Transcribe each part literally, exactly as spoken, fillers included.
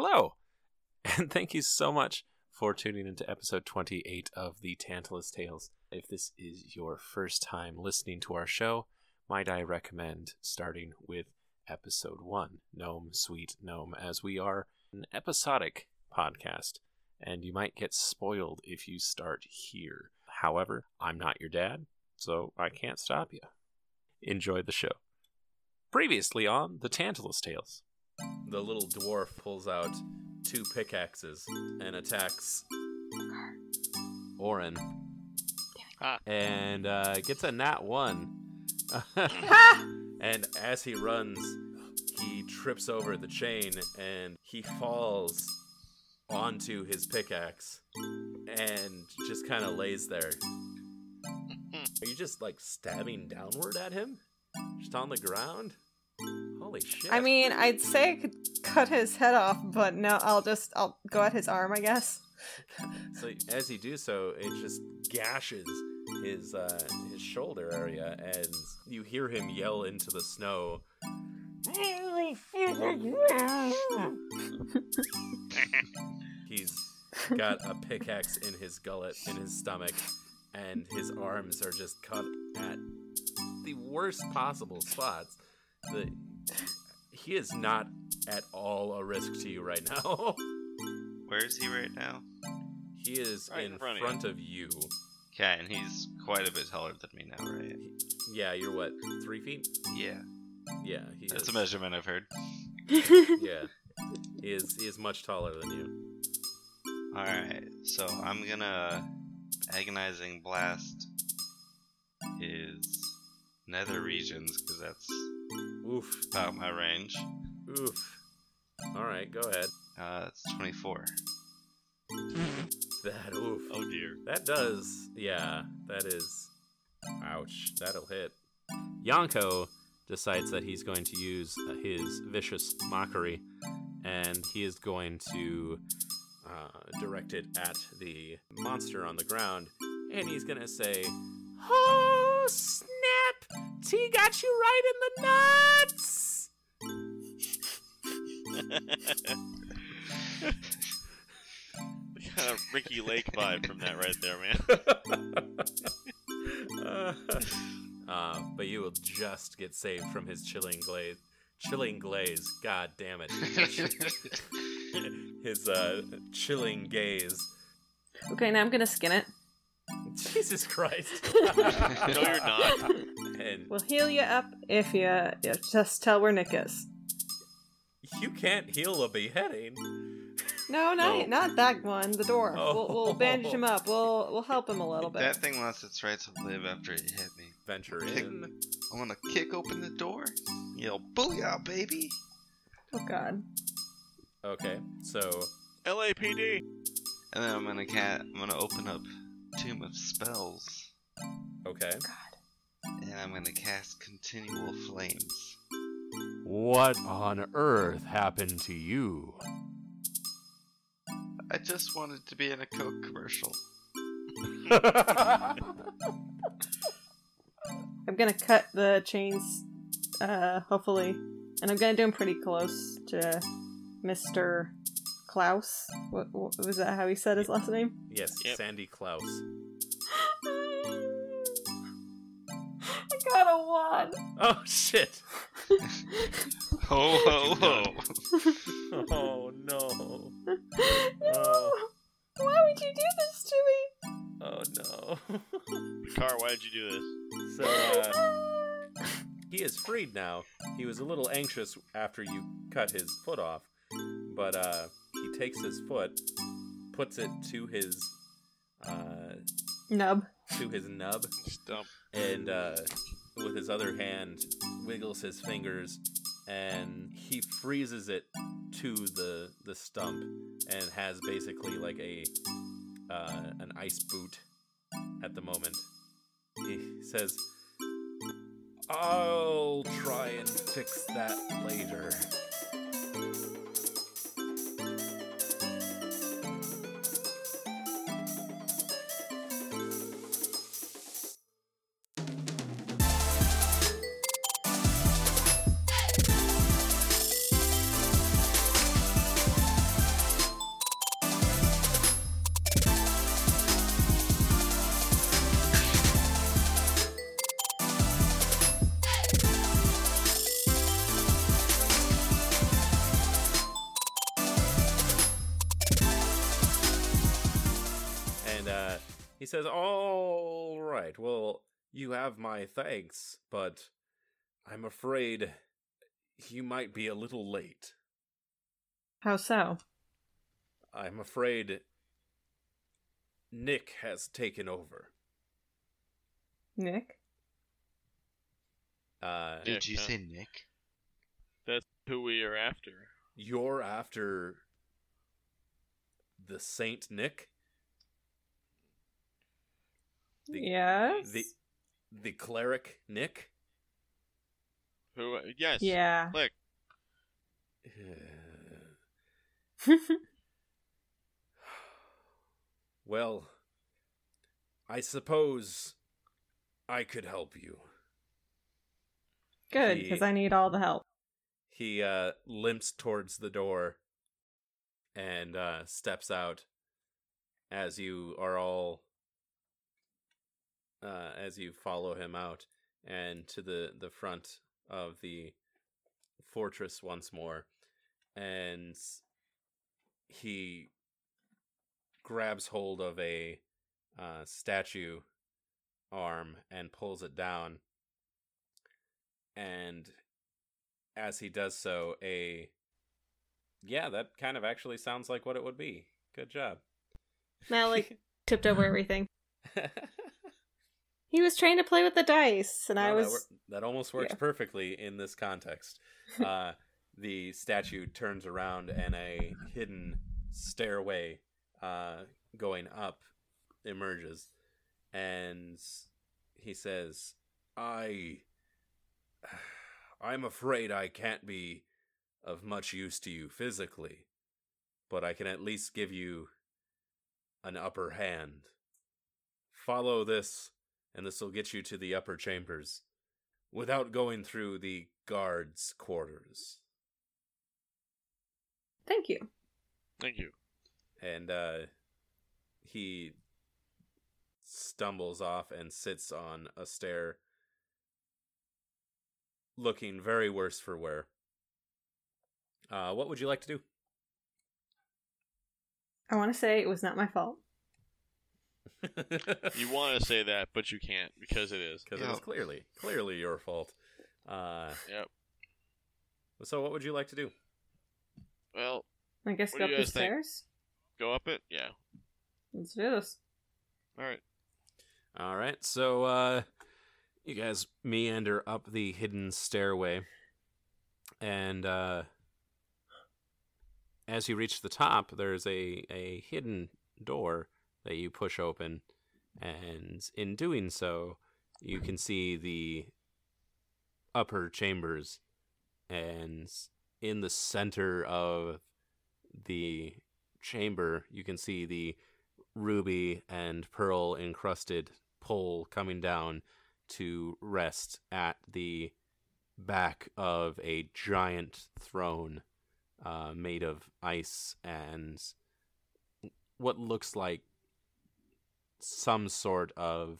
hello, and thank you so much for tuning into episode twenty-eight of the Tantalus Tales. If this is your first time listening to our show, might I recommend starting with episode one, Gnome Sweet Gnome, as we are an episodic podcast, and you might get spoiled if you start here. However, I'm not your dad, so I can't stop you. Enjoy the show. Previously on the Tantalus Tales. The little dwarf pulls out two pickaxes and attacks Oren. Ah. And uh, gets a nat one. And as he runs, he trips over the chain and he falls onto his pickaxe and just kind of lays there. Are you just like stabbing downward at him? Just on the ground? Holy shit. I mean, I'd say I could cut his head off, but no, I'll just, I'll go at his arm, I guess. So as you do so, it just gashes his uh, his shoulder area, and you hear him yell into the snow. He's got a pickaxe in his gullet, in his stomach, and his arms are just cut at the worst possible spots. The, he is not at all a risk to you right now. Where is he right now? He is right in, in front, front of you. Okay, and he's quite a bit taller than me now, right? He, yeah, you're what, three feet? Yeah. Yeah, he That's is. a measurement I've heard. Yeah. He is, he is much taller than you. Alright, so I'm gonna Agonizing Blast his nether regions, because that's Oof. about my range. Oof. Alright, go ahead. Uh, it's twenty-four. That, oof. Oh dear. That does, yeah, that is, ouch, that'll hit. Yanko decides that he's going to use his vicious mockery, and he is going to uh, direct it at the monster on the ground, and he's going to say, "Oh, snap! T got you right in the nuts!" Kind of Ricky Lake vibe from that right there, man. uh, uh, but you will just get saved from his chilling glaze. Chilling glaze, god damn it. His uh, chilling gaze. Okay, now I'm gonna skin it. Jesus Christ. No, you're not. And we'll heal you up if you yeah, just tell where Nick is. You can't heal a beheading. No, not, no. not that one. The dwarf. Oh. We'll, we'll bandage him up. We'll we'll help him a little bit. That thing lost its right to live after it hit me. Venture kick, in. I want to kick open the door. Yell, "Booyah, baby!" Oh God. Okay, so L A P D. And then I'm gonna cat. I'm gonna open up Tomb of Spells. Okay. God. And I'm gonna cast Continual Flames. What on earth happened to you? I just wanted to be in a Coke commercial. I'm gonna cut the chains, uh, hopefully. And I'm gonna do them pretty close to Mister Klaus. What, what was that how he said his last name? Yes, yep. Sandy Klaus. I got a one! Oh, shit! Ho, ho, ho! Oh, no. No! Uh, why would you do this to me? Oh, no. Bakar, why did you do this? So, uh, he is freed now. He was a little anxious after you cut his foot off, but uh, he takes his foot, puts it to his... Uh, nub. To his nub. Stump. And uh, with his other hand, wiggles his fingers, and he freezes it to the the stump, and has basically like a uh, an ice boot at the moment. He says, "I'll try and fix that later." He says, all right, well, you have my thanks, but I'm afraid you might be a little late. How so? I'm afraid Nick has taken over. Nick? Uh, Did you say Nick? That's who we are after. You're after the Saint Nick? The, yes. The the cleric Nick? Who? Yes. Yeah. Click. Uh, well, I suppose I could help you. Good, because I need all the help. He uh, limps towards the door and uh, steps out as you are all... Uh, as you follow him out and to the, the front of the fortress once more. And he grabs hold of a uh, statue arm and pulls it down. And as he does so, a... Yeah, that kind of actually sounds like what it would be. Good job. Mal, like, tipped over everything. He was trying to play with the dice, and no, I was... That, wor- that almost works yeah. perfectly in this context. Uh, the statue turns around, and a hidden stairway uh, going up emerges. And he says, I... I'm afraid I can't be of much use to you physically, but I can at least give you an upper hand. Follow this... and this will get you to the upper chambers without going through the guards' quarters. Thank you. Thank you. And uh, he stumbles off and sits on a stair, looking very worse for wear. Uh, what would you like to do? I want to say it was not my fault. You want to say that, but you can't, because it is. Because yeah. it is clearly, clearly your fault. Uh, yep. So what would you like to do? Well, I guess go up the stairs? Think? Go up it? Yeah. Let's do this. Alright. Alright, so uh, you guys meander up the hidden stairway, and uh, as you reach the top, there's a, a hidden door that you push open, and in doing so, you can see the upper chambers, and in the center of the chamber, you can see the ruby and pearl encrusted pole coming down to rest at the back of a giant throne uh, made of ice and what looks like some sort of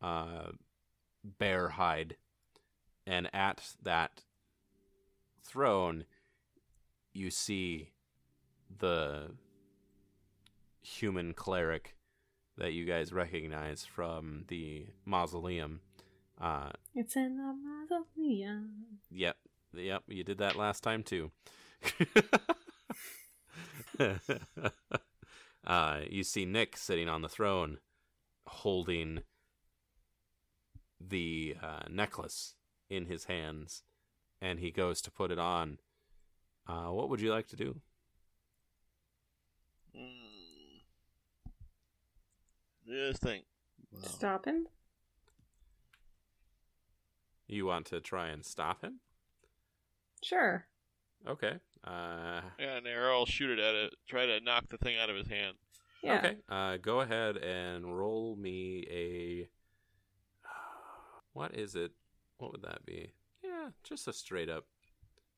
uh, bear hide. And at that throne, you see the human cleric that you guys recognize from the mausoleum. Uh, it's in the mausoleum. Yep. Yep. You did that last time, too. uh, you see Nick sitting on the throne, holding the uh, necklace in his hands, and he goes to put it on. Uh, what would you like to do? Mm. This thing. Wow. Stop him? You want to try and stop him? Sure. Okay. Uh... Yeah, an arrow, I'll shoot it at it. Try to knock the thing out of his hand. Yeah. Okay, uh, go ahead and roll me a... What is it? What would that be? Yeah, just a straight up.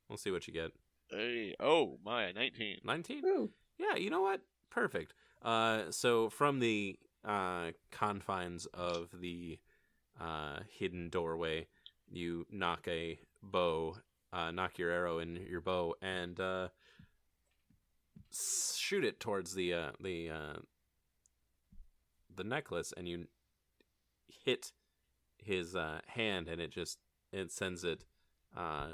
We'll see what you get. Hey, oh, my, nineteen. nineteen? Ooh. Yeah, you know what? Perfect. Uh, so from the uh, confines of the uh, hidden doorway, you knock a bow, uh, knock your arrow in your bow, and... Uh, shoot it towards the uh, the uh, the necklace and you hit his uh, hand, and it just it sends it uh,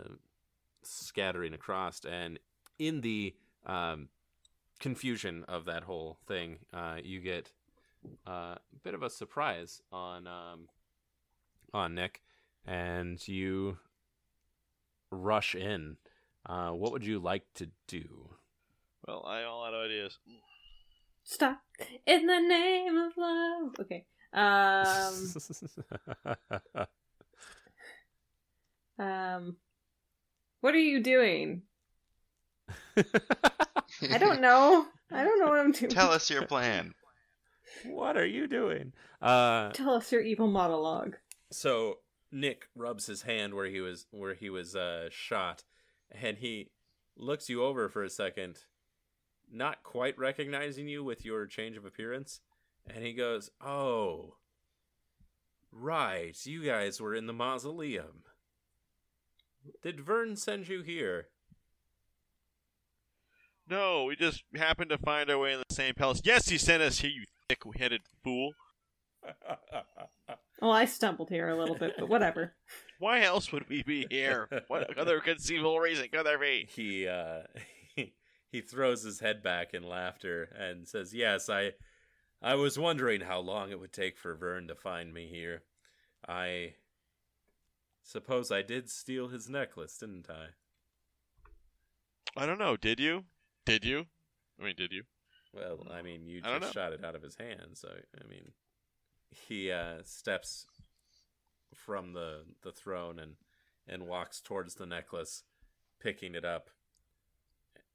scattering across. And in the um, confusion of that whole thing, uh, you get uh, a bit of a surprise on um, on Nick, and you rush in. Uh, what would you like to do? Well, I all had ideas. Stop in the name of love. Okay. Um, um, what are you doing? I don't know. I don't know what I'm doing. Tell us your plan. What are you doing? Uh, Tell us your evil monologue. So Nick rubs his hand where he was where he was uh, shot, and he looks you over for a second, not quite recognizing you with your change of appearance. And he goes, "Oh, right, you guys were in the mausoleum. Did Vern send you here?" "No, we just happened to find our way in the same palace." "Yes, he sent us here, you thick-headed fool." Well, I stumbled here a little bit, but whatever. Why else would we be here? What other conceivable reason could there be? He, uh, he, he throws his head back in laughter and says, "Yes, I... I was wondering how long it would take for Vern to find me here. I suppose I did steal his necklace, didn't I?" "I don't know. Did you? Did you? I mean, did you?" "Well, I mean, you just shot it out of his hand, so, I mean..." He uh, steps from the, the throne and, and walks towards the necklace, picking it up.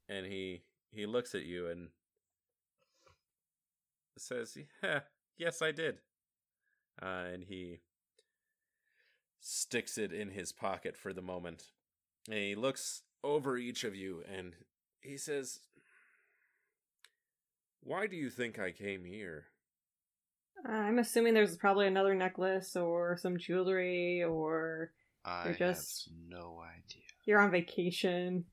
And he he looks at you and says, "Yeah, yes, I did." Uh, and he sticks it in his pocket for the moment. And he looks over each of you and he says, "Why do you think I came here?" Uh, I'm assuming there's probably another necklace or some jewelry, or I you're just have no idea. You're on vacation.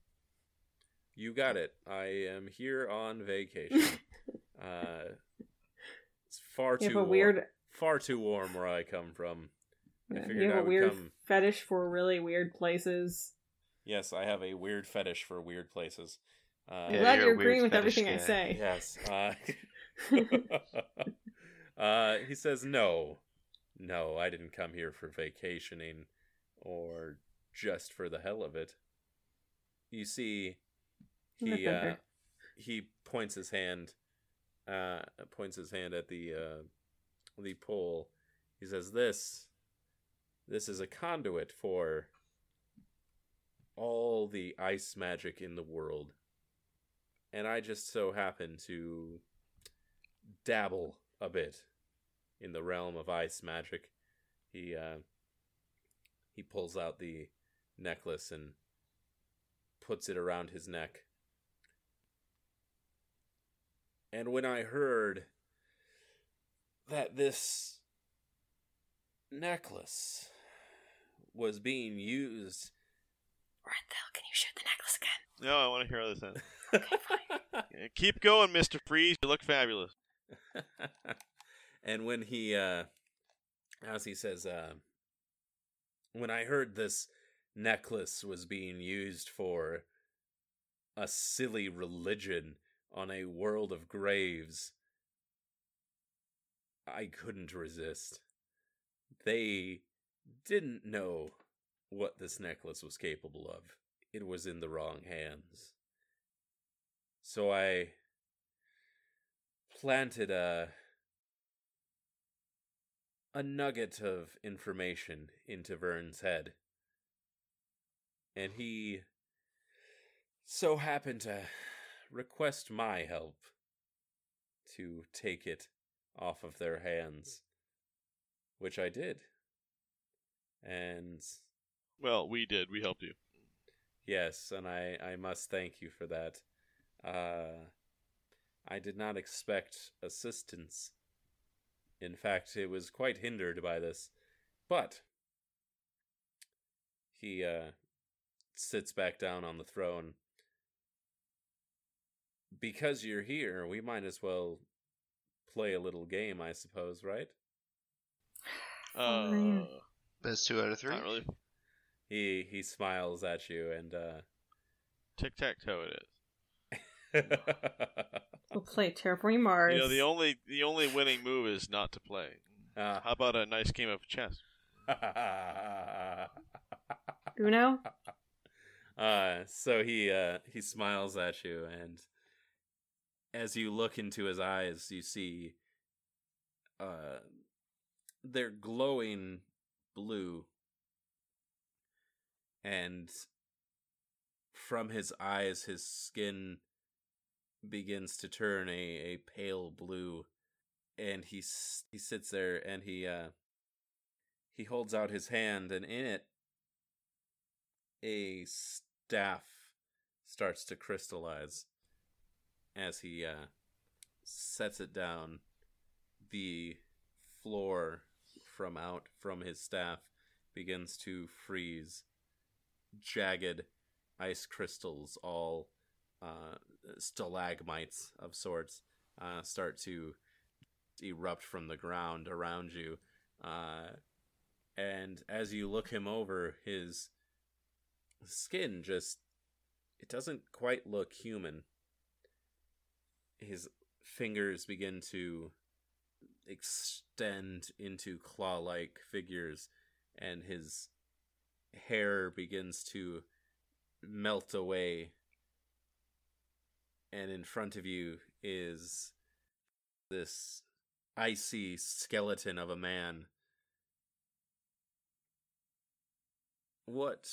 "You got it. I am here on vacation." uh It's far you too warm, weird... far too warm where I come from. Yeah, I figured you have I a weird come... fetish for really weird places. Yes, I have a weird fetish for weird places. Uh, I'm glad you're, you're agreeing with everything guy. I say. Yes. Uh... uh, he says, no, no, I didn't come here for vacationing or just for the hell of it. You see, he uh, he points his hand. Uh, points his hand at the uh, the pole. He says, "This, this is a conduit for all the ice magic in the world, and I just so happen to dabble a bit in the realm of ice magic." He uh, he pulls out the necklace and puts it around his neck. "And when I heard that this necklace was being used..." "Oren, can you shoot the necklace again?" "No, I want to hear other things." "Okay, fine." "Yeah, keep going, Mister Freeze. You look fabulous." "And when he, uh, as he says, uh, when I heard this necklace was being used for a silly religion on a world of graves, I couldn't resist. They didn't know what this necklace was capable of. It was in the wrong hands. So I planted a a nugget of information into Vern's head. And he so happened to request my help to take it off of their hands, which I did." And well, we did. We helped you. "Yes, and I, I must thank you for that. Uh, I did not expect assistance. In fact, it was quite hindered by this." But he uh, sits back down on the throne. "Because you're here, we might as well play a little game, I suppose, right? Uh, That's two out of three. Not really. He he smiles at you and uh, tic tac toe it is. We'll play Terraforming Mars. You know, the only the only winning move is not to play. Uh, How about a nice game of chess? Uno. Uh, so he uh, he smiles at you, and as you look into his eyes, you see uh, they're glowing blue, and from his eyes, his skin begins to turn a, a pale blue, and he he sits there and he uh, he holds out his hand, and in it, a staff starts to crystallize. As he uh, sets it down, the floor from out from his staff begins to freeze. Jagged ice crystals, all uh, stalagmites of sorts, uh, start to erupt from the ground around you. Uh, and as you look him over, his skin just, it doesn't quite look human. His fingers begin to extend into claw-like figures, and his hair begins to melt away. And in front of you is this icy skeleton of a man. What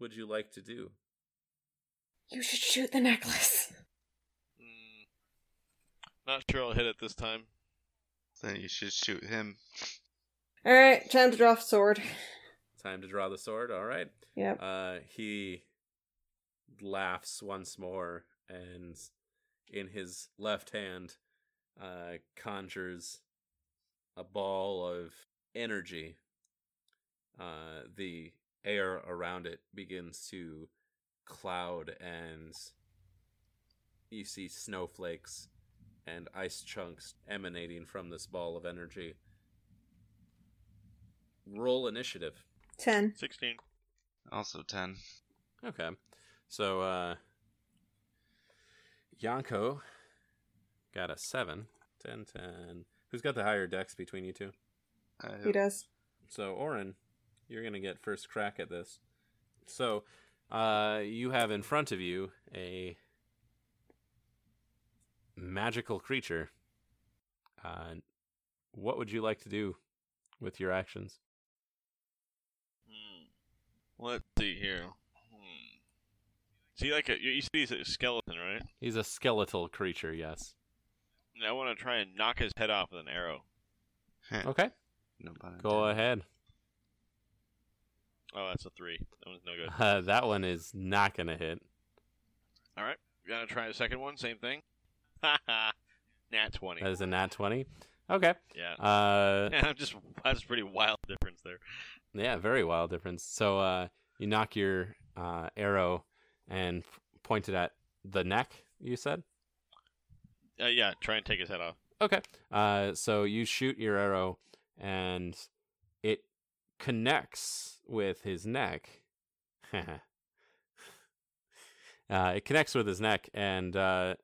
would you like to do? You should shoot the necklace. Mm. Not sure I'll hit it this time. Then you should shoot him. Alright, time to draw the sword. Time to draw the sword, alright. Yep. Uh, he laughs once more, and in his left hand uh, conjures a ball of energy. Uh, the air around it begins to cloud, and you see snowflakes and ice chunks emanating from this ball of energy. Roll initiative. ten. sixteen. Also ten. Okay. So, uh... Yanko got a seven. ten, ten. Who's got the higher dex between you two? Uh, he does. So, Oren, you're going to get first crack at this. So, uh, you have in front of you a magical creature. Uh, what would you like to do with your actions? Hmm. Let's see here. Hmm. Is he like a? You see, he's a skeleton, right? He's a skeletal creature. Yes. And I want to try and knock his head off with an arrow. Okay. Nobody Go did. ahead. Oh, that's a three. That one's no good. Uh, that one is not gonna hit. All right. Gonna try the second one. Same thing. Nat twenty. That is a nat twenty. Okay. Yeah. Uh, yeah. I'm just that's a pretty wild difference there. Yeah, very wild difference. So uh, you knock your uh, arrow and f- point it at the neck. You said. Uh, yeah. Try and take his head off. Okay. Uh, so you shoot your arrow, and it connects with his neck. uh, it connects with his neck, and. Uh,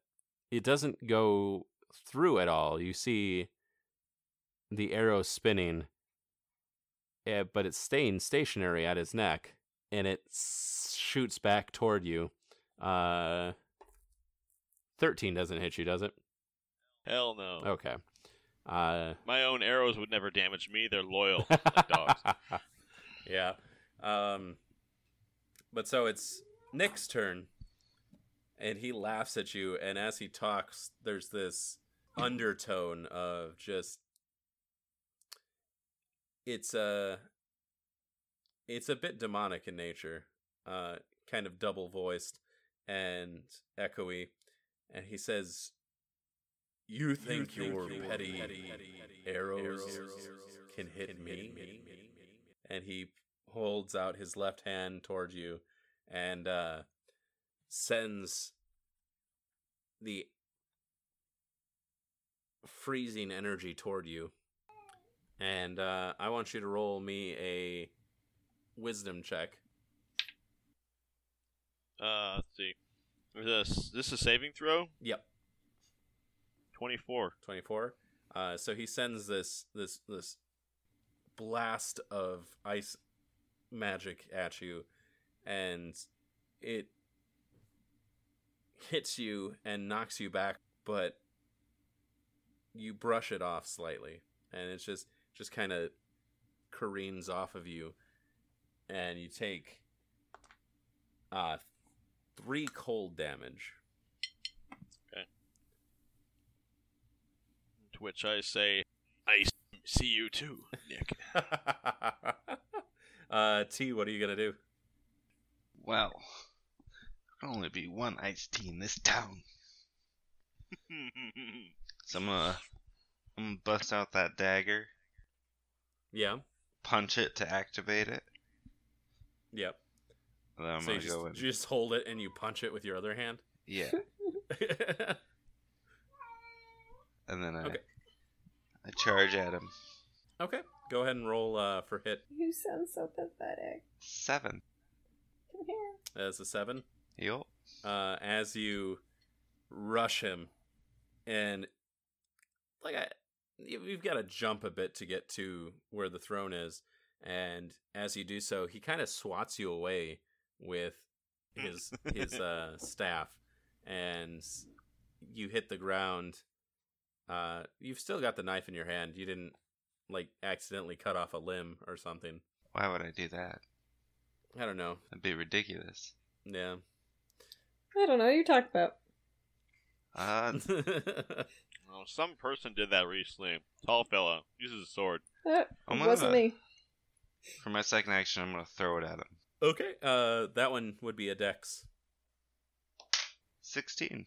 It doesn't go through at all. You see the arrow spinning, but it's staying stationary at his neck, and it shoots back toward you. Uh, thirteen doesn't hit you, does it? Hell no. Okay. Uh, My own arrows would never damage me. They're loyal, like dogs. Yeah. Um, but so it's Nick's turn. And he laughs at you, and as he talks, there's this undertone of just... It's a, it's a bit demonic in nature, uh, kind of double-voiced and echoey. And he says, You think, you think your, your petty, petty, petty arrows, arrows can hit, can me? hit me? And he holds out his left hand toward you, and... Uh, sends the freezing energy toward you. And uh, I want you to roll me a wisdom check. Uh, let's see. This, this is a saving throw? Yep. twenty-four. twenty-four. Uh, so he sends this this this blast of ice magic at you, and it hits you and knocks you back, but you brush it off slightly, and it's just just kind of careens off of you, and you take uh three cold damage. Okay. To which I say, I see you too, Nick. uh, T, what are you gonna do? Well, there can only be one iced tea in this town. So I'm gonna, I'm gonna bust out that dagger. Yeah. Punch it to activate it. Yep. And then I'm so gonna you, just, go in. You just hold it and you punch it with your other hand? Yeah. And then I, okay. I charge at him. Okay. Go ahead and roll uh, for hit. You sound so pathetic. Seven. Come here. That's a seven. Yep. Uh, as you rush him, and like I, you've got to jump a bit to get to where the throne is, and as you do so, he kind of swats you away with his his uh, staff, and you hit the ground. Uh, you've still got the knife in your hand. You didn't like accidentally cut off a limb or something. Why would I do that? I don't know. That'd be ridiculous. Yeah. I don't know. You talk about. Uh, well, some person did that recently. Tall fella uses a sword. That I'm wasn't gonna, me. For my second action, I'm gonna throw it at him. Okay. Uh, that one would be a dex. Sixteen.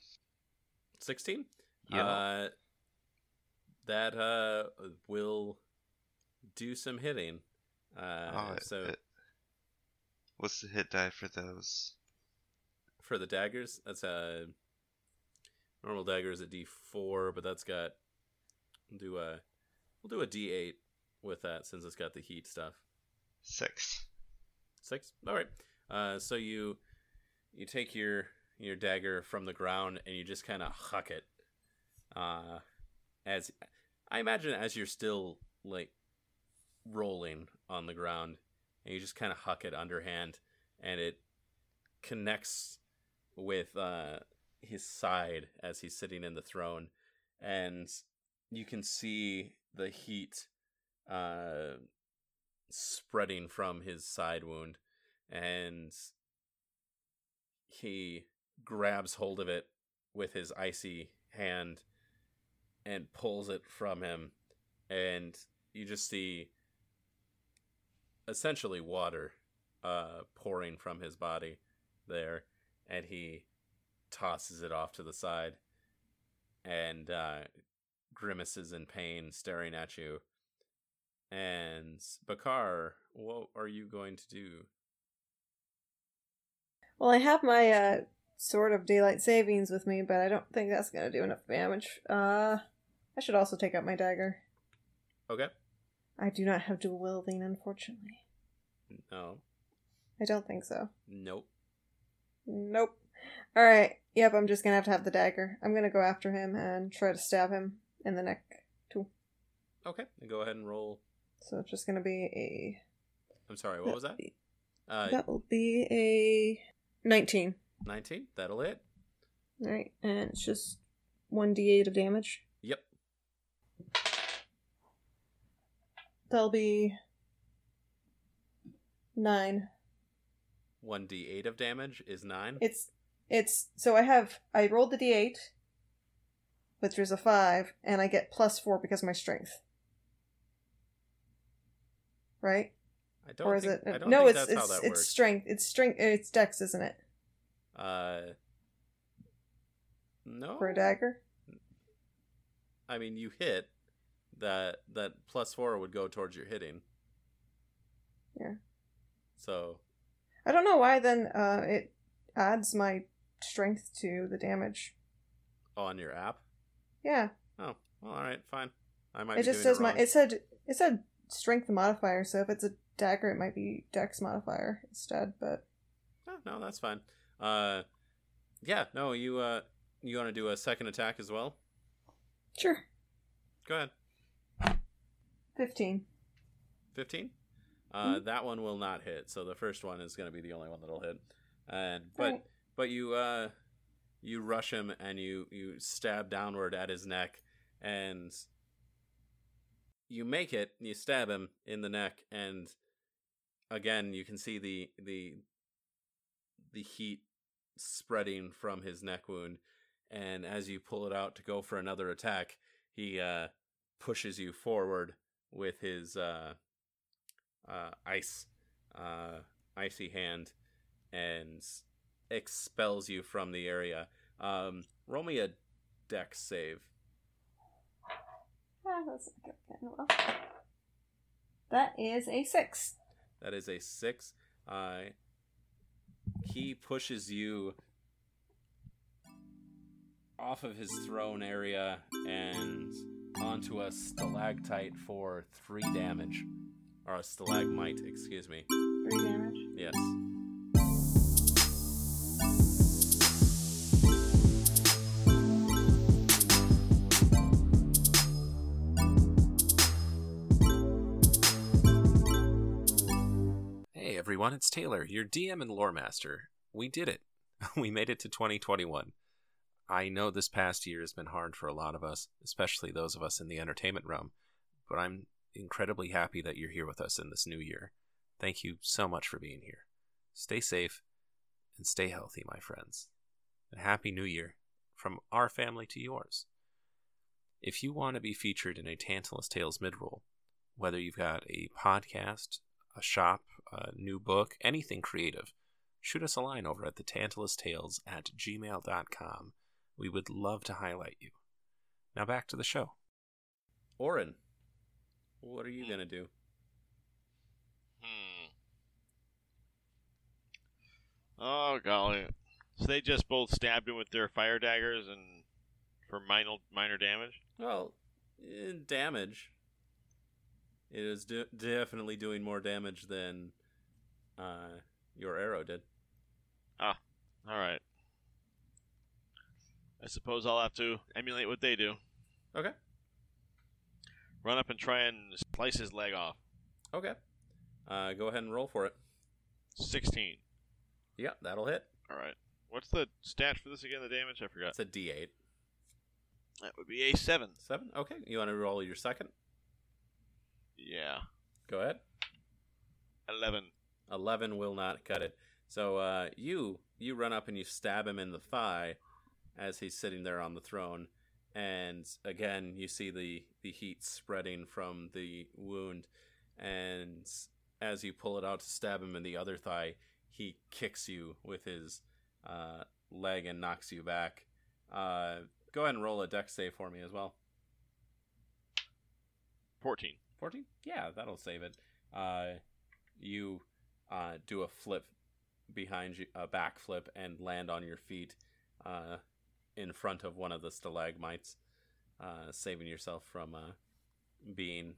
Sixteen. Yeah. Uh, that uh will do some hitting. Uh, oh, it, so. It, what's the hit die for those? For the daggers, that's a. Normal dagger is a D four, but that's got we'll do a we'll do a D eight with that since it's got the heat stuff. Six. Six? All right. Uh, so you you take your your dagger from the ground and you just kind of huck it. Uh, as I imagine, as you're still like rolling on the ground, and you just kind of huck it underhand, and it connects with. Uh, his side as he's sitting in the throne, and you can see the heat uh spreading from his side wound, and he grabs hold of it with his icy hand and pulls it from him, and you just see essentially water uh pouring from his body there, and he tosses it off to the side and uh, grimaces in pain, staring at you. And Bakar, what are you going to do? Well, I have my uh, Sword of Daylight Savings with me, but I don't think that's going to do enough damage. Uh, I should also take out my dagger. Okay. I do not have dual wielding, unfortunately. No. I don't think so. Nope. Nope. Alright, yep, I'm just gonna have to have the dagger. I'm gonna go after him and try to stab him in the neck, too. Okay, go ahead and roll. So it's just gonna be a... I'm sorry, what that was that? Be... Uh, that will be a... nineteen. nineteen, that'll hit. Alright, and it's just one d eight of damage. Yep. That'll be... nine. one d eight of damage is nine? It's... It's, so I have, I rolled the d eight, which is a five, and I get plus four because of my strength. Right? I don't or is think, it, I don't no, think it's, that's it's, how that it's works. Strength, it's strength, it's dex, isn't it? Uh, no. For a dagger? I mean, you hit, that, that plus four would go towards your hitting. Yeah. So. I don't know why then, uh, it adds my strength to the damage. On your app? Yeah. Oh, Well, all right, fine. I might. It be just says it my. It said it said strength modifier. So if it's a dagger, it might be dex modifier instead. But oh, no, that's fine. Uh, yeah, no, you uh, you want to do a second attack as well? Sure. Go ahead. Fifteen. Fifteen. Uh, mm-hmm. That one will not hit. So the first one is going to be the only one that'll hit. And but right. but you uh, you rush him and you you stab downward at his neck and you make it. You stab him in the neck and again you can see the the the heat spreading from his neck wound. And as you pull it out to go for another attack, he uh, pushes you forward with his. Uh, Uh, ice, uh, icy hand, and expels you from the area. Um, roll me a dex save. Ah, that's not going well. That is a six. That is a six. Uh, he pushes you off of his throne area and onto a stalactite for three damage. Or a stalagmite, excuse me. Three damage? Yes. Hey everyone, it's Taylor, your D M and lore master. We did it. We made it to twenty twenty-one. I know this past year has been hard for a lot of us, especially those of us in the entertainment realm, but I'm incredibly happy that you're here with us in this new year. Thank you so much for being here. Stay safe and stay healthy, my friends. A happy new year from our family to yours. If you want to be featured in a Tantalus Tales midroll, whether you've got a podcast, a shop, a new book, anything creative, shoot us a line over at the tantalustales at gmail dot com. We would love to highlight you. Now back to the show. Oren, what are you going to do? Hmm. Oh, golly. So they just both stabbed him with their fire daggers and for minor, minor damage? Well, damage. It is de- definitely doing more damage than uh, your arrow did. Ah, all right. I suppose I'll have to emulate what they do. Okay. Run up and try and slice his leg off. Okay. Uh, go ahead and roll for it. sixteen. Yeah, that'll hit. All right. What's the stat for this again, the damage? I forgot. It's a D eight. That would be a seven. seven? Okay. You want to roll your second? Yeah. Go ahead. eleven. eleven will not cut it. So uh, you you run up and you stab him in the thigh as he's sitting there on the throne. And again, you see the, the heat spreading from the wound. And as you pull it out to stab him in the other thigh, he kicks you with his uh, leg and knocks you back. Uh, go ahead and roll a dex save for me as well. fourteen. fourteen? Yeah, that'll save it. Uh, you uh, do a flip behind you, a backflip, and land on your feet. Uh, in front of one of the stalagmites, uh, saving yourself from uh, being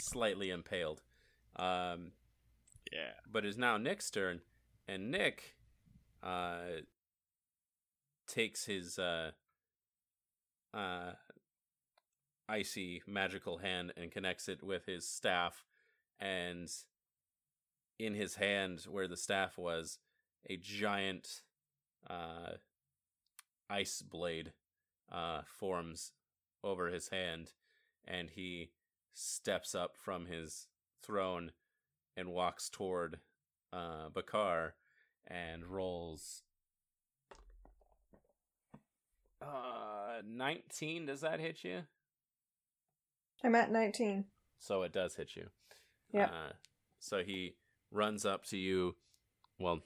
slightly impaled. Um, yeah. But it's now Nick's turn, and Nick uh, takes his uh, uh, icy magical hand and connects it with his staff, and in his hand, where the staff was, a giant... Uh, ice blade uh, forms over his hand, and he steps up from his throne and walks toward uh, Bakar and rolls uh, nineteen. Does that hit you? I'm at nineteen. So it does hit you. Yeah. Uh, so he runs up to you, well,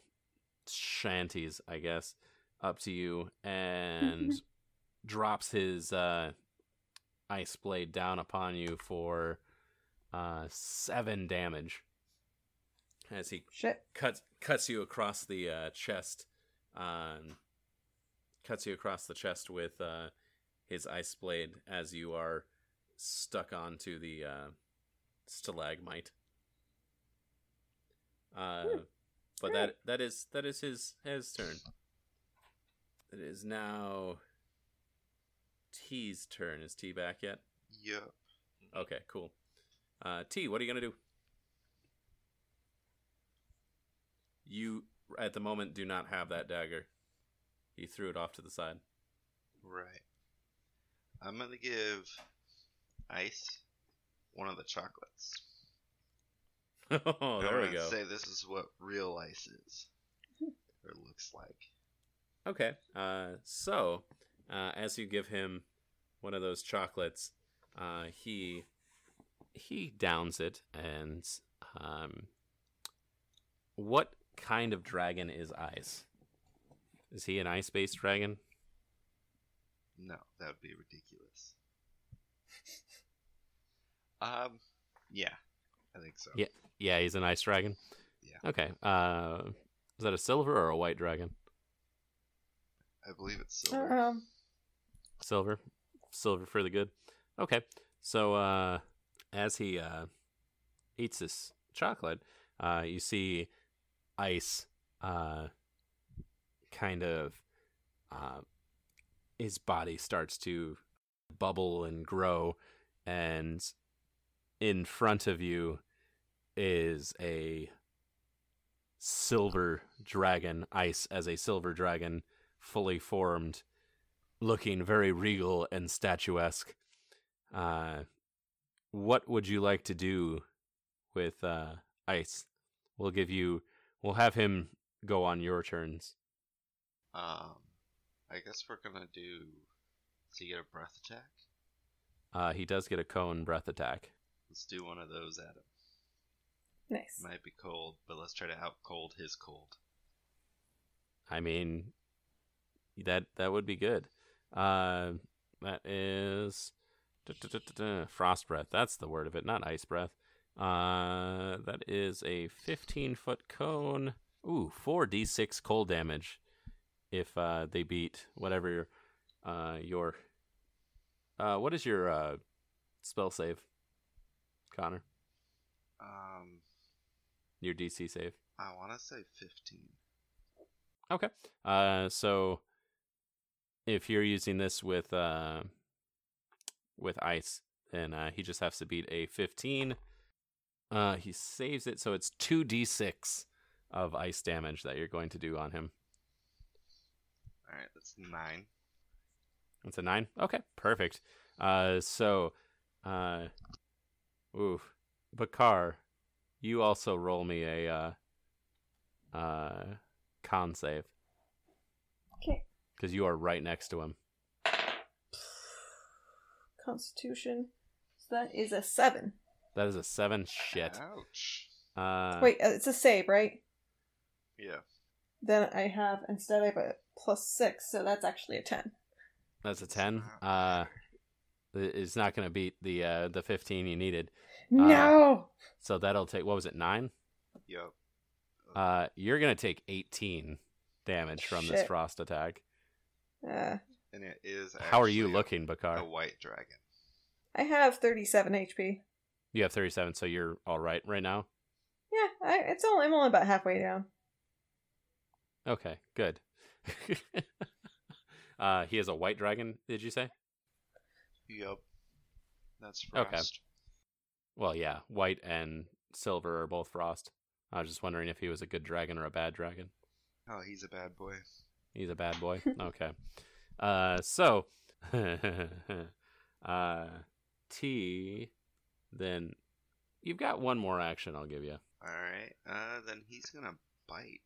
shanties, I guess, up to you and drops his uh, ice blade down upon you for uh, seven damage as he Shit. cuts cuts you across the uh, chest, um, cuts you across the chest with uh, his ice blade as you are stuck onto the uh, stalagmite. Uh, hmm. But sure. that that is that is his his turn. It is now T's turn. Is T back yet? Yeah. Okay, cool. Uh, T, what are you gonna do? You at the moment do not have that dagger. He threw it off to the side. Right. I'm gonna give Ice one of the chocolates. Oh, there we go. Say this is what real ice is, or looks like. Okay. Uh, so, uh, as you give him one of those chocolates, uh, he he downs it. And um, what kind of dragon is Ice? Is he an ice-based dragon? No, that would be ridiculous. um, yeah. I think so. Yeah, yeah, he's an ice dragon. Yeah. Okay. Uh, is that a silver or a white dragon? I believe it's silver. Um, silver, silver for the good. Okay. So uh, as he uh, eats this chocolate, uh, you see Ice uh, kind of uh, his body starts to bubble and grow, and in front of you is a silver dragon, Ice as a silver dragon, fully formed, looking very regal and statuesque. Uh, what would you like to do with uh, Ice? We'll give you, we'll have him go on your turns. Um, I guess we're gonna do. Does he get a breath attack? Uh, he does get a cone breath attack. Let's do one of those at him. Nice. Might be cold, but let's try to out cold his cold. I mean, that that would be good. Uh, that is da, da, da, da, da, frost breath. That's the word of it, not ice breath. Uh, that is a fifteen foot cone. Ooh, four d six cold damage if uh, they beat whatever uh, your uh, what is your uh, spell save? Connor? Um, your D C save? I want to say fifteen. Okay. Uh, so if you're using this with uh, with Ice, then uh, he just has to beat a fifteen. Uh, he saves it, so it's two d six of ice damage that you're going to do on him. All right, that's nine. That's a nine? Okay, perfect. Uh, so... Uh, Oof. Bakar, you also roll me a uh, uh, con save. Okay. Because you are right next to him. Constitution. So that is a seven. That is a seven? Shit. Ouch. Uh, Wait, it's a save, right? Yeah. Then I have, instead I have a plus six, so that's actually a ten. That's a ten? Uh... It's not going to beat the uh, the fifteen you needed. No! Uh, so that'll take, what was it, nine? Yep. Uh, you're going to take eighteen damage from Shit. This frost attack. Uh, and it is How are you looking, Bakar? A white dragon. I have thirty-seven H P. You have thirty-seven, so you're all right right now? Yeah, I, it's only, I'm only about halfway down. Okay, good. uh, he is a white dragon, did you say? Yep. That's frost. Okay. Well, yeah. White and silver are both frost. I was just wondering if he was a good dragon or a bad dragon. Oh, he's a bad boy. He's a bad boy? Okay. Uh, so, uh, T, then you've got one more action I'll give you. All right. Uh, then he's going to bite.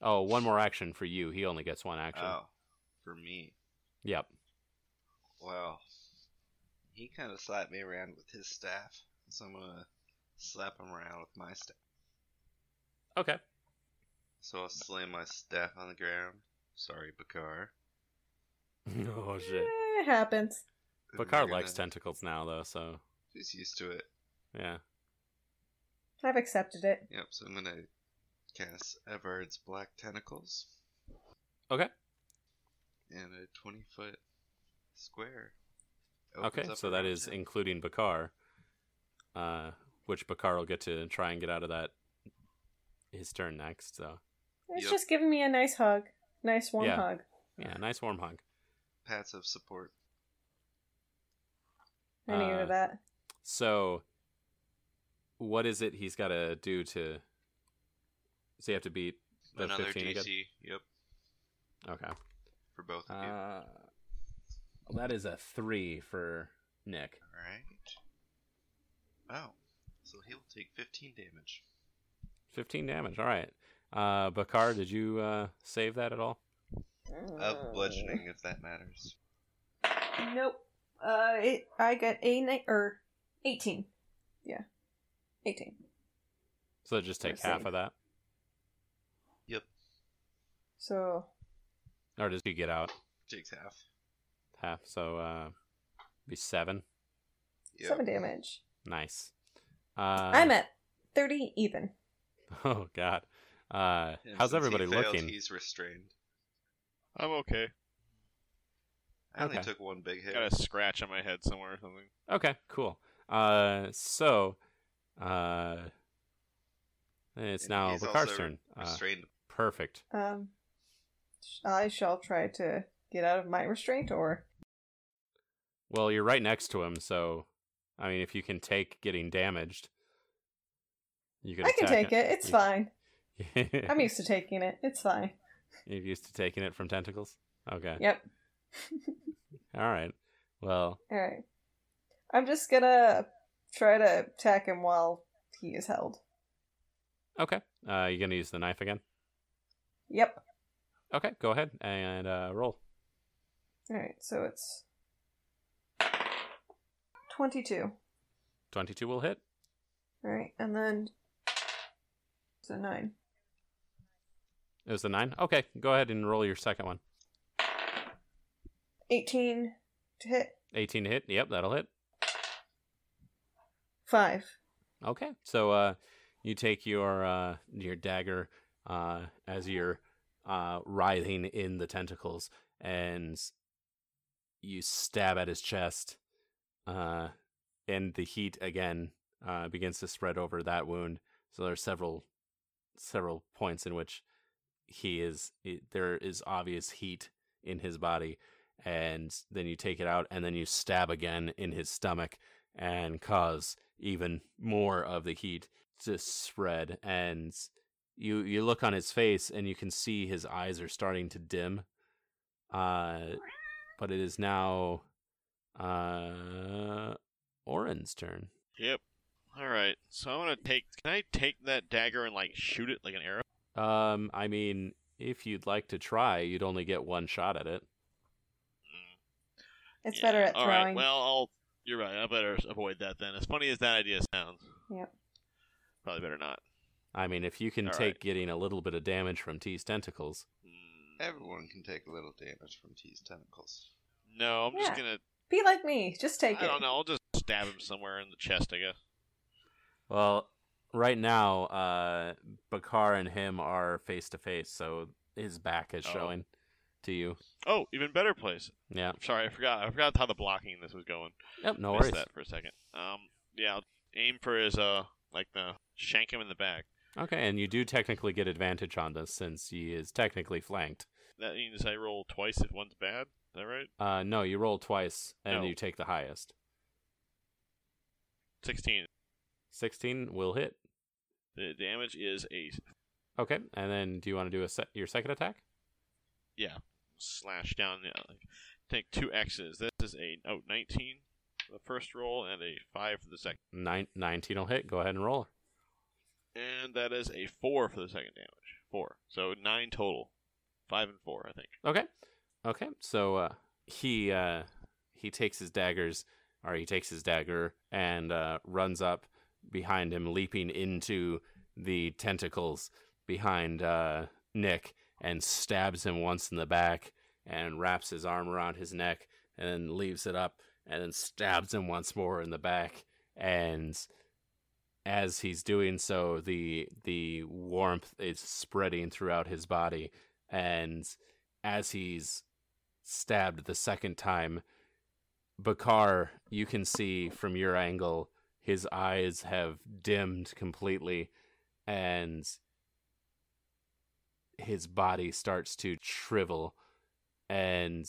Oh, one more action for you. He only gets one action. Oh, for me. Yep. Well, he kind of slapped me around with his staff, so I'm going to slap him around with my staff. Okay. So I'll slam my staff on the ground. Sorry, Bakar. Oh, shit. It happens. And Bakar gonna... likes tentacles now, though, so... He's used to it. Yeah. I've accepted it. Yep, so I'm going to cast Evard's Black Tentacles. Okay. in a twenty-foot square. Okay, so that is ten. Including Bakar, uh, which Bakar will get to try and get out of that his turn next. So it's yep. just giving me a nice hug. Nice warm yeah. hug. Yeah, nice warm hug. Pats of support. I knew uh, that. So, what is it he's got to do to... So you have to beat the another fifteen D C, again? Yep. Okay. For both of you. Uh, that is a three for Nick. All right. Oh, so he'll take fifteen damage. fifteen damage, all right. Uh, Bakar, did you uh, save that at all? Uh, bludgeoning, if that matters. Nope. Uh, it, I got a ni- or eighteen. Yeah, eighteen. So just take or half save. Of that? Yep. So... Or does he get out? Takes half. Half, so uh, be seven. Yep. Seven damage. Nice. Uh, I'm at thirty even. Oh, God. Uh, how's everybody he failed, looking? He's restrained. I'm okay. I only okay. took one big hit. Got a scratch on my head somewhere or something. Okay, cool. Uh, so, uh, it's and now Bakar's turn. Uh, perfect. Um, I shall try to get out of my restraint, or... Well, you're right next to him, so, I mean, if you can take getting damaged, you can I can take it. it. It's you... fine. I'm used to taking it. It's fine. You're used to taking it from tentacles? Okay. Yep. All right. Well. All right. I'm just gonna try to attack him while he is held. Okay. Uh, you gonna use the knife again? Yep. Okay. Go ahead and uh, roll. All right. So it's twenty-two. twenty-two will hit. All right, and then it's a nine. It was the nine? Okay. Go ahead and roll your second one. eighteen to hit. eighteen to hit. Yep, that'll hit. Five. Okay. So uh, you take your uh, your dagger uh, as you're uh, writhing in the tentacles, and you stab at his chest, uh, and the heat again uh, begins to spread over that wound. So there are several several points in which he is it, there is obvious heat in his body. And then you take it out, and then you stab again in his stomach and cause even more of the heat to spread. And you you look on his face, and you can see his eyes are starting to dim. Uh, but it is now uh, Oren's turn. Yep. All right. So I'm going to take... Can I take that dagger and, like, shoot it like an arrow? Um, I mean, if you'd like to try, you'd only get one shot at it. It's yeah. better at throwing. All right, well, I'll, you're right. I better avoid that then. As funny as that idea sounds. Yep. Probably better not. I mean, if you can all take right. getting a little bit of damage from T's tentacles. Everyone can take a little damage from T's tentacles. No, I'm yeah. just going to... Be like me. Just take I it. I don't know. I'll just stab him somewhere in the chest, I guess. Well, right now, uh, Bakar and him are face-to-face, so his back is oh. showing. To you. Oh, even better place. Yeah. I'm sorry, I forgot. I forgot how the blocking this was going. Yep, no worries. That for a second. Um, yeah. I'll aim for his uh, like the shank him in the back. Okay, and you do technically get advantage on this since he is technically flanked. That means I roll twice if one's bad. Is that right? Uh, no, you roll twice and no. you take the highest. Sixteen. Sixteen will hit. The damage is eight. Okay, and then do you want to do a se- your second attack? Yeah. Slash down the other. Take two X's. This is a oh, nineteen for the first roll and a five for the second. Nine, nineteen will hit. Go ahead and roll. And that is a four for the second damage. Four. So nine total. Five and four, I think. Okay. Okay. So uh, he uh, he takes his daggers, or he takes his dagger and uh, runs up behind him, leaping into the tentacles behind uh, Nick, and stabs him once in the back, and wraps his arm around his neck, and then leaves it up, and then stabs him once more in the back. And as he's doing so, the the warmth is spreading throughout his body. And as he's stabbed the second time. Bakar, you can see from your angle, his eyes have dimmed completely, and his body starts to shrivel and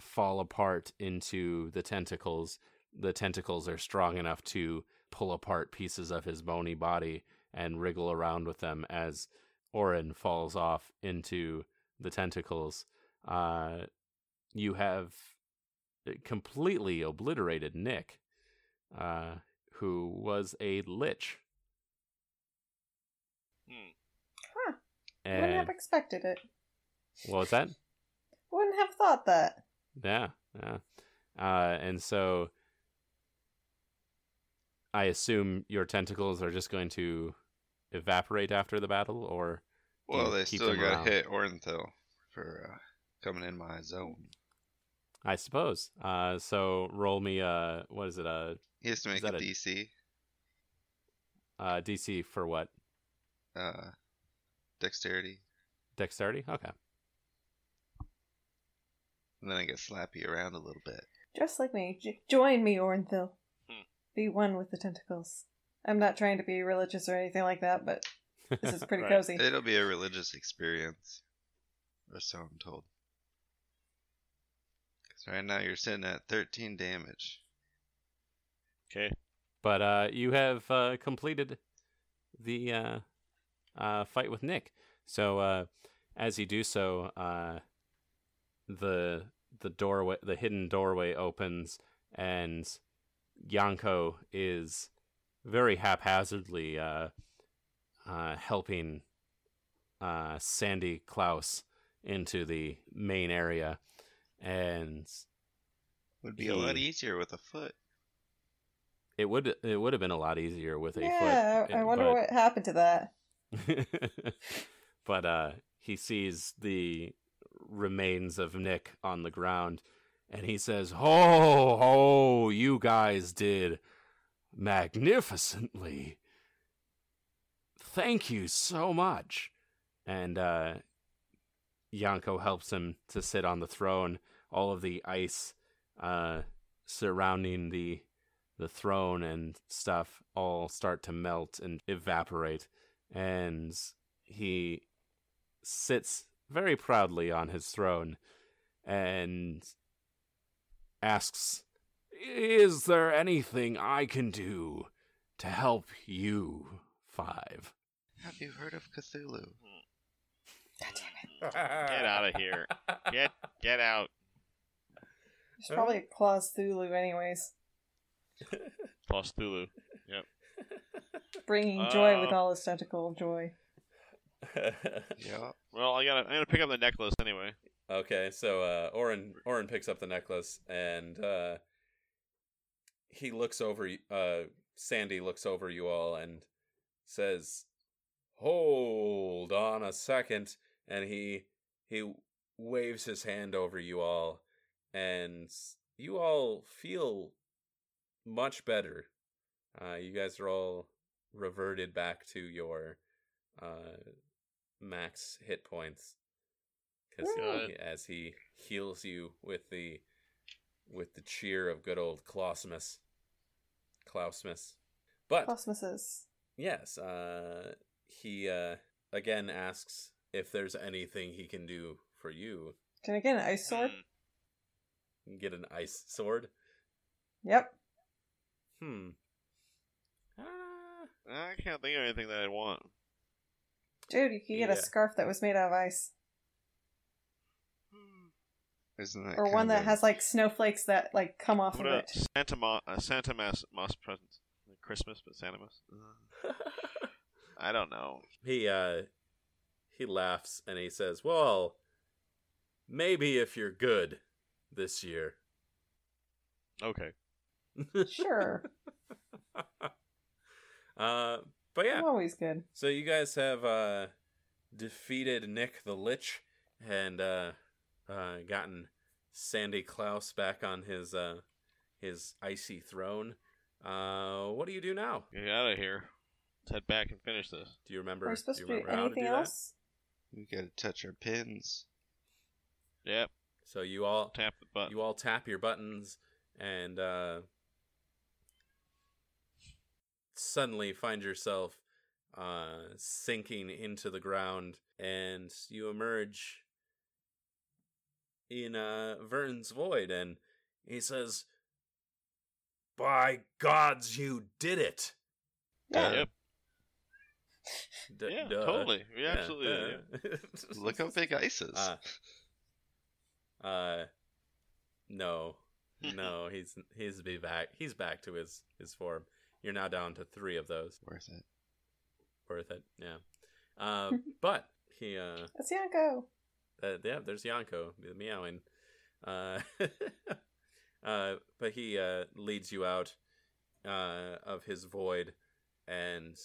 fall apart into the tentacles. The tentacles are strong enough to pull apart pieces of his bony body and wriggle around with them as Oren falls off into the tentacles. Uh, you have completely obliterated Nick, uh, who was a lich. Hmm. Huh. And... Wouldn't have expected it. What was that? Wouldn't have thought that. Yeah, yeah. Uh, and so I assume your tentacles are just going to evaporate after the battle, or... Well, they still got to hit Orenthil for uh, coming in my zone. I suppose. Uh, so roll me a... What is it? A, he has to make a D C. Uh, D C for what? Uh, Dexterity. Dexterity? Okay. And then I get slappy around a little bit. Just like me. J- join me, Orenthil. Hmm. Be one with the tentacles. I'm not trying to be religious or anything like that, but this is pretty right. cozy. It'll be a religious experience. Or so I'm told. Because right now you're sitting at thirteen damage. Okay. But uh, you have uh, completed the uh, uh, fight with Nick. So uh, as you do so... Uh, the the doorway the hidden doorway opens, and Yanko is very haphazardly uh, uh, helping uh, Sandy Klaus into the main area, and would be he, a lot easier with a foot. It would it would have been a lot easier with yeah, a foot. Yeah, I wonder but, what happened to that. But uh, he sees the remains of Nick on the ground, and he says, "Oh, oh, you guys did magnificently. Thank you so much." And uh, Yanko helps him to sit on the throne. All of the ice uh, surrounding the the throne and stuff all start to melt and evaporate, and he sits very proudly on his throne and asks, "Is there anything I can do to help you five?" Have you heard of Cthulhu? God damn it. Get out of here. Get get out. There's probably a Klaus-Thulu anyways. Klaus-Thulu. Yep. Bringing uh... joy with all his tentacle joy. Yeah. Well, I gotta, I'm gonna pick up the necklace anyway. Okay, so uh, Oren Oren picks up the necklace, and uh, he looks over. Uh, Sandy looks over you all and says, "Hold on a second." And he he waves his hand over you all, and you all feel much better. Uh, you guys are all reverted back to your uh. max hit points, because as he heals you with the with the cheer of good old Klausmas, Klausmas, but Klausmases. Yes, uh, he uh, again asks if there's anything he can do for you. Can I get an ice sword? Get an ice sword. Yep. Hmm. Uh, I can't think of anything that I want. Dude, you could get yeah. a scarf that was made out of ice. Isn't that or one that of... has, like, snowflakes that, like, come off what of a it. Santa Ma- a Santa Mas- Mas present. Christmas, but Santa Mas. I don't know. He, uh, he laughs, and he says, "Well, maybe if you're good this year." Okay. Sure. uh... But yeah, I'm always good. So you guys have uh, defeated Nick the Lich and uh, uh, gotten Sandy Klaus back on his uh, his icy throne. Uh, what do you do now? Get out of here. Let's head back and finish this. Do you remember? We're supposed do you remember to do anything how to do else? That? We gotta touch our pins. Yep. So you all tap the button. You all tap your buttons and uh, suddenly find yourself uh, sinking into the ground, and you emerge in uh, Vern's void, and he says, "By gods, you did it!" Yeah. Yep. D- yeah, duh. Totally. We yeah, absolutely yeah. Look how big Ice is. Uh, uh no. No, he's he's be back. He's back to his, his form. You're now down to three of those. Worth it. Worth it, yeah. Uh, but he uh That's Yanko. Uh, yeah, there's Yanko, meowing. Uh, uh but he uh leads you out uh of his void, and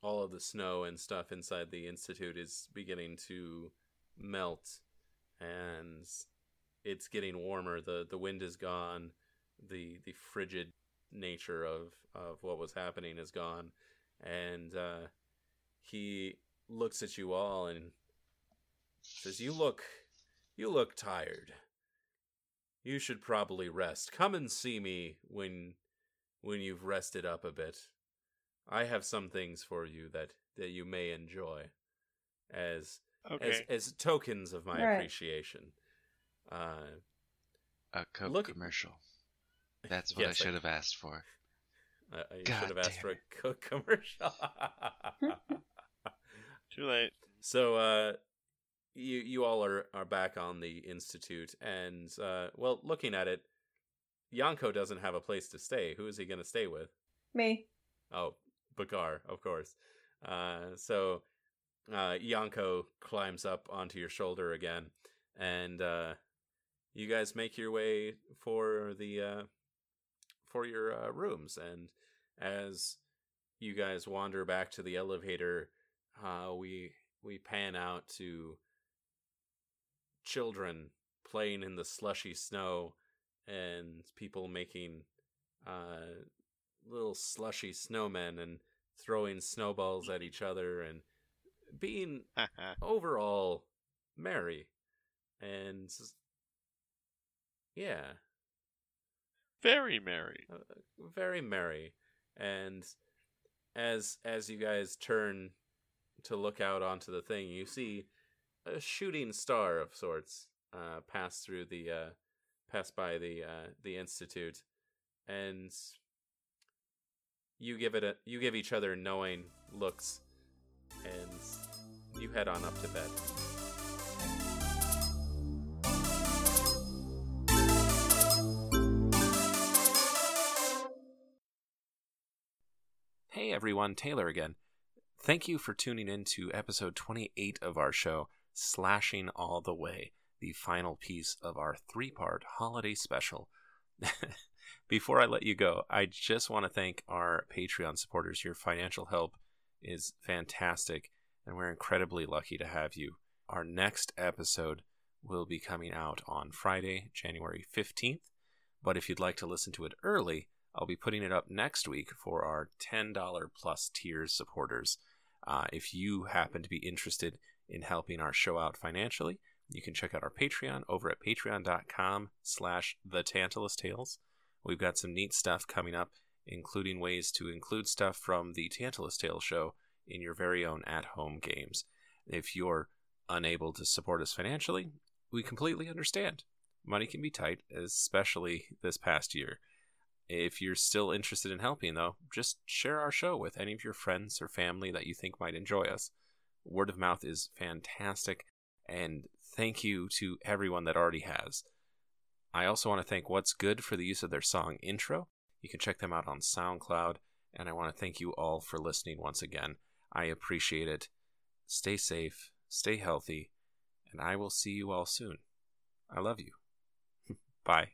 all of the snow and stuff inside the Institute is beginning to melt, and it's getting warmer. The the wind is gone. The the frigid nature of, of what was happening is gone. And uh, he looks at you all and says, You look you look tired. You should probably rest. Come and see me when when you've rested up a bit. I have some things for you that, that you may enjoy as okay. as as tokens of my right. appreciation. Uh, a Coke look... commercial. That's what yes, I should have I... asked for. Uh, you God should have asked it. for a Coke commercial. Too late. So uh, you you all are, are back on the Institute, and uh, well, looking at it, Yanko doesn't have a place to stay. Who is he going to stay with? Me. Oh. Bakar, of course. Uh, so uh, Yanko climbs up onto your shoulder again, and uh, you guys make your way for the uh, for your uh, rooms. And as you guys wander back to the elevator, uh, we we pan out to children playing in the slushy snow and people making uh, little slushy snowmen and throwing snowballs at each other and being overall merry. And yeah. Very merry. Uh, very merry. And as as you guys turn to look out onto the thing, you see a shooting star of sorts uh, pass through the uh, pass by the uh, the Institute, and You give it a, you give each other knowing looks, and you head on up to bed. Hey everyone, Taylor again. Thank you for tuning in to episode twenty-eight of our show, Slashing All the Way, the final piece of our three-part holiday special. Before I let you go, I just want to thank our Patreon supporters. Your financial help is fantastic, and we're incredibly lucky to have you. Our next episode will be coming out on Friday, January fifteenth, but if you'd like to listen to it early, I'll be putting it up next week for our ten dollars plus tiers supporters. Uh, if you happen to be interested in helping our show out financially, you can check out our Patreon over at patreon.com slash the Tantalus Tales. We've got some neat stuff coming up, including ways to include stuff from the Tantalus Tales show in your very own at-home games. If you're unable to support us financially, we completely understand. Money can be tight, especially this past year. If you're still interested in helping, though, just share our show with any of your friends or family that you think might enjoy us. Word of mouth is fantastic, and thank you to everyone that already has. I also want to thank What's Good for the use of their song Intro. You can check them out on SoundCloud, and I want to thank you all for listening once again. I appreciate it. Stay safe, stay healthy, and I will see you all soon. I love you. Bye.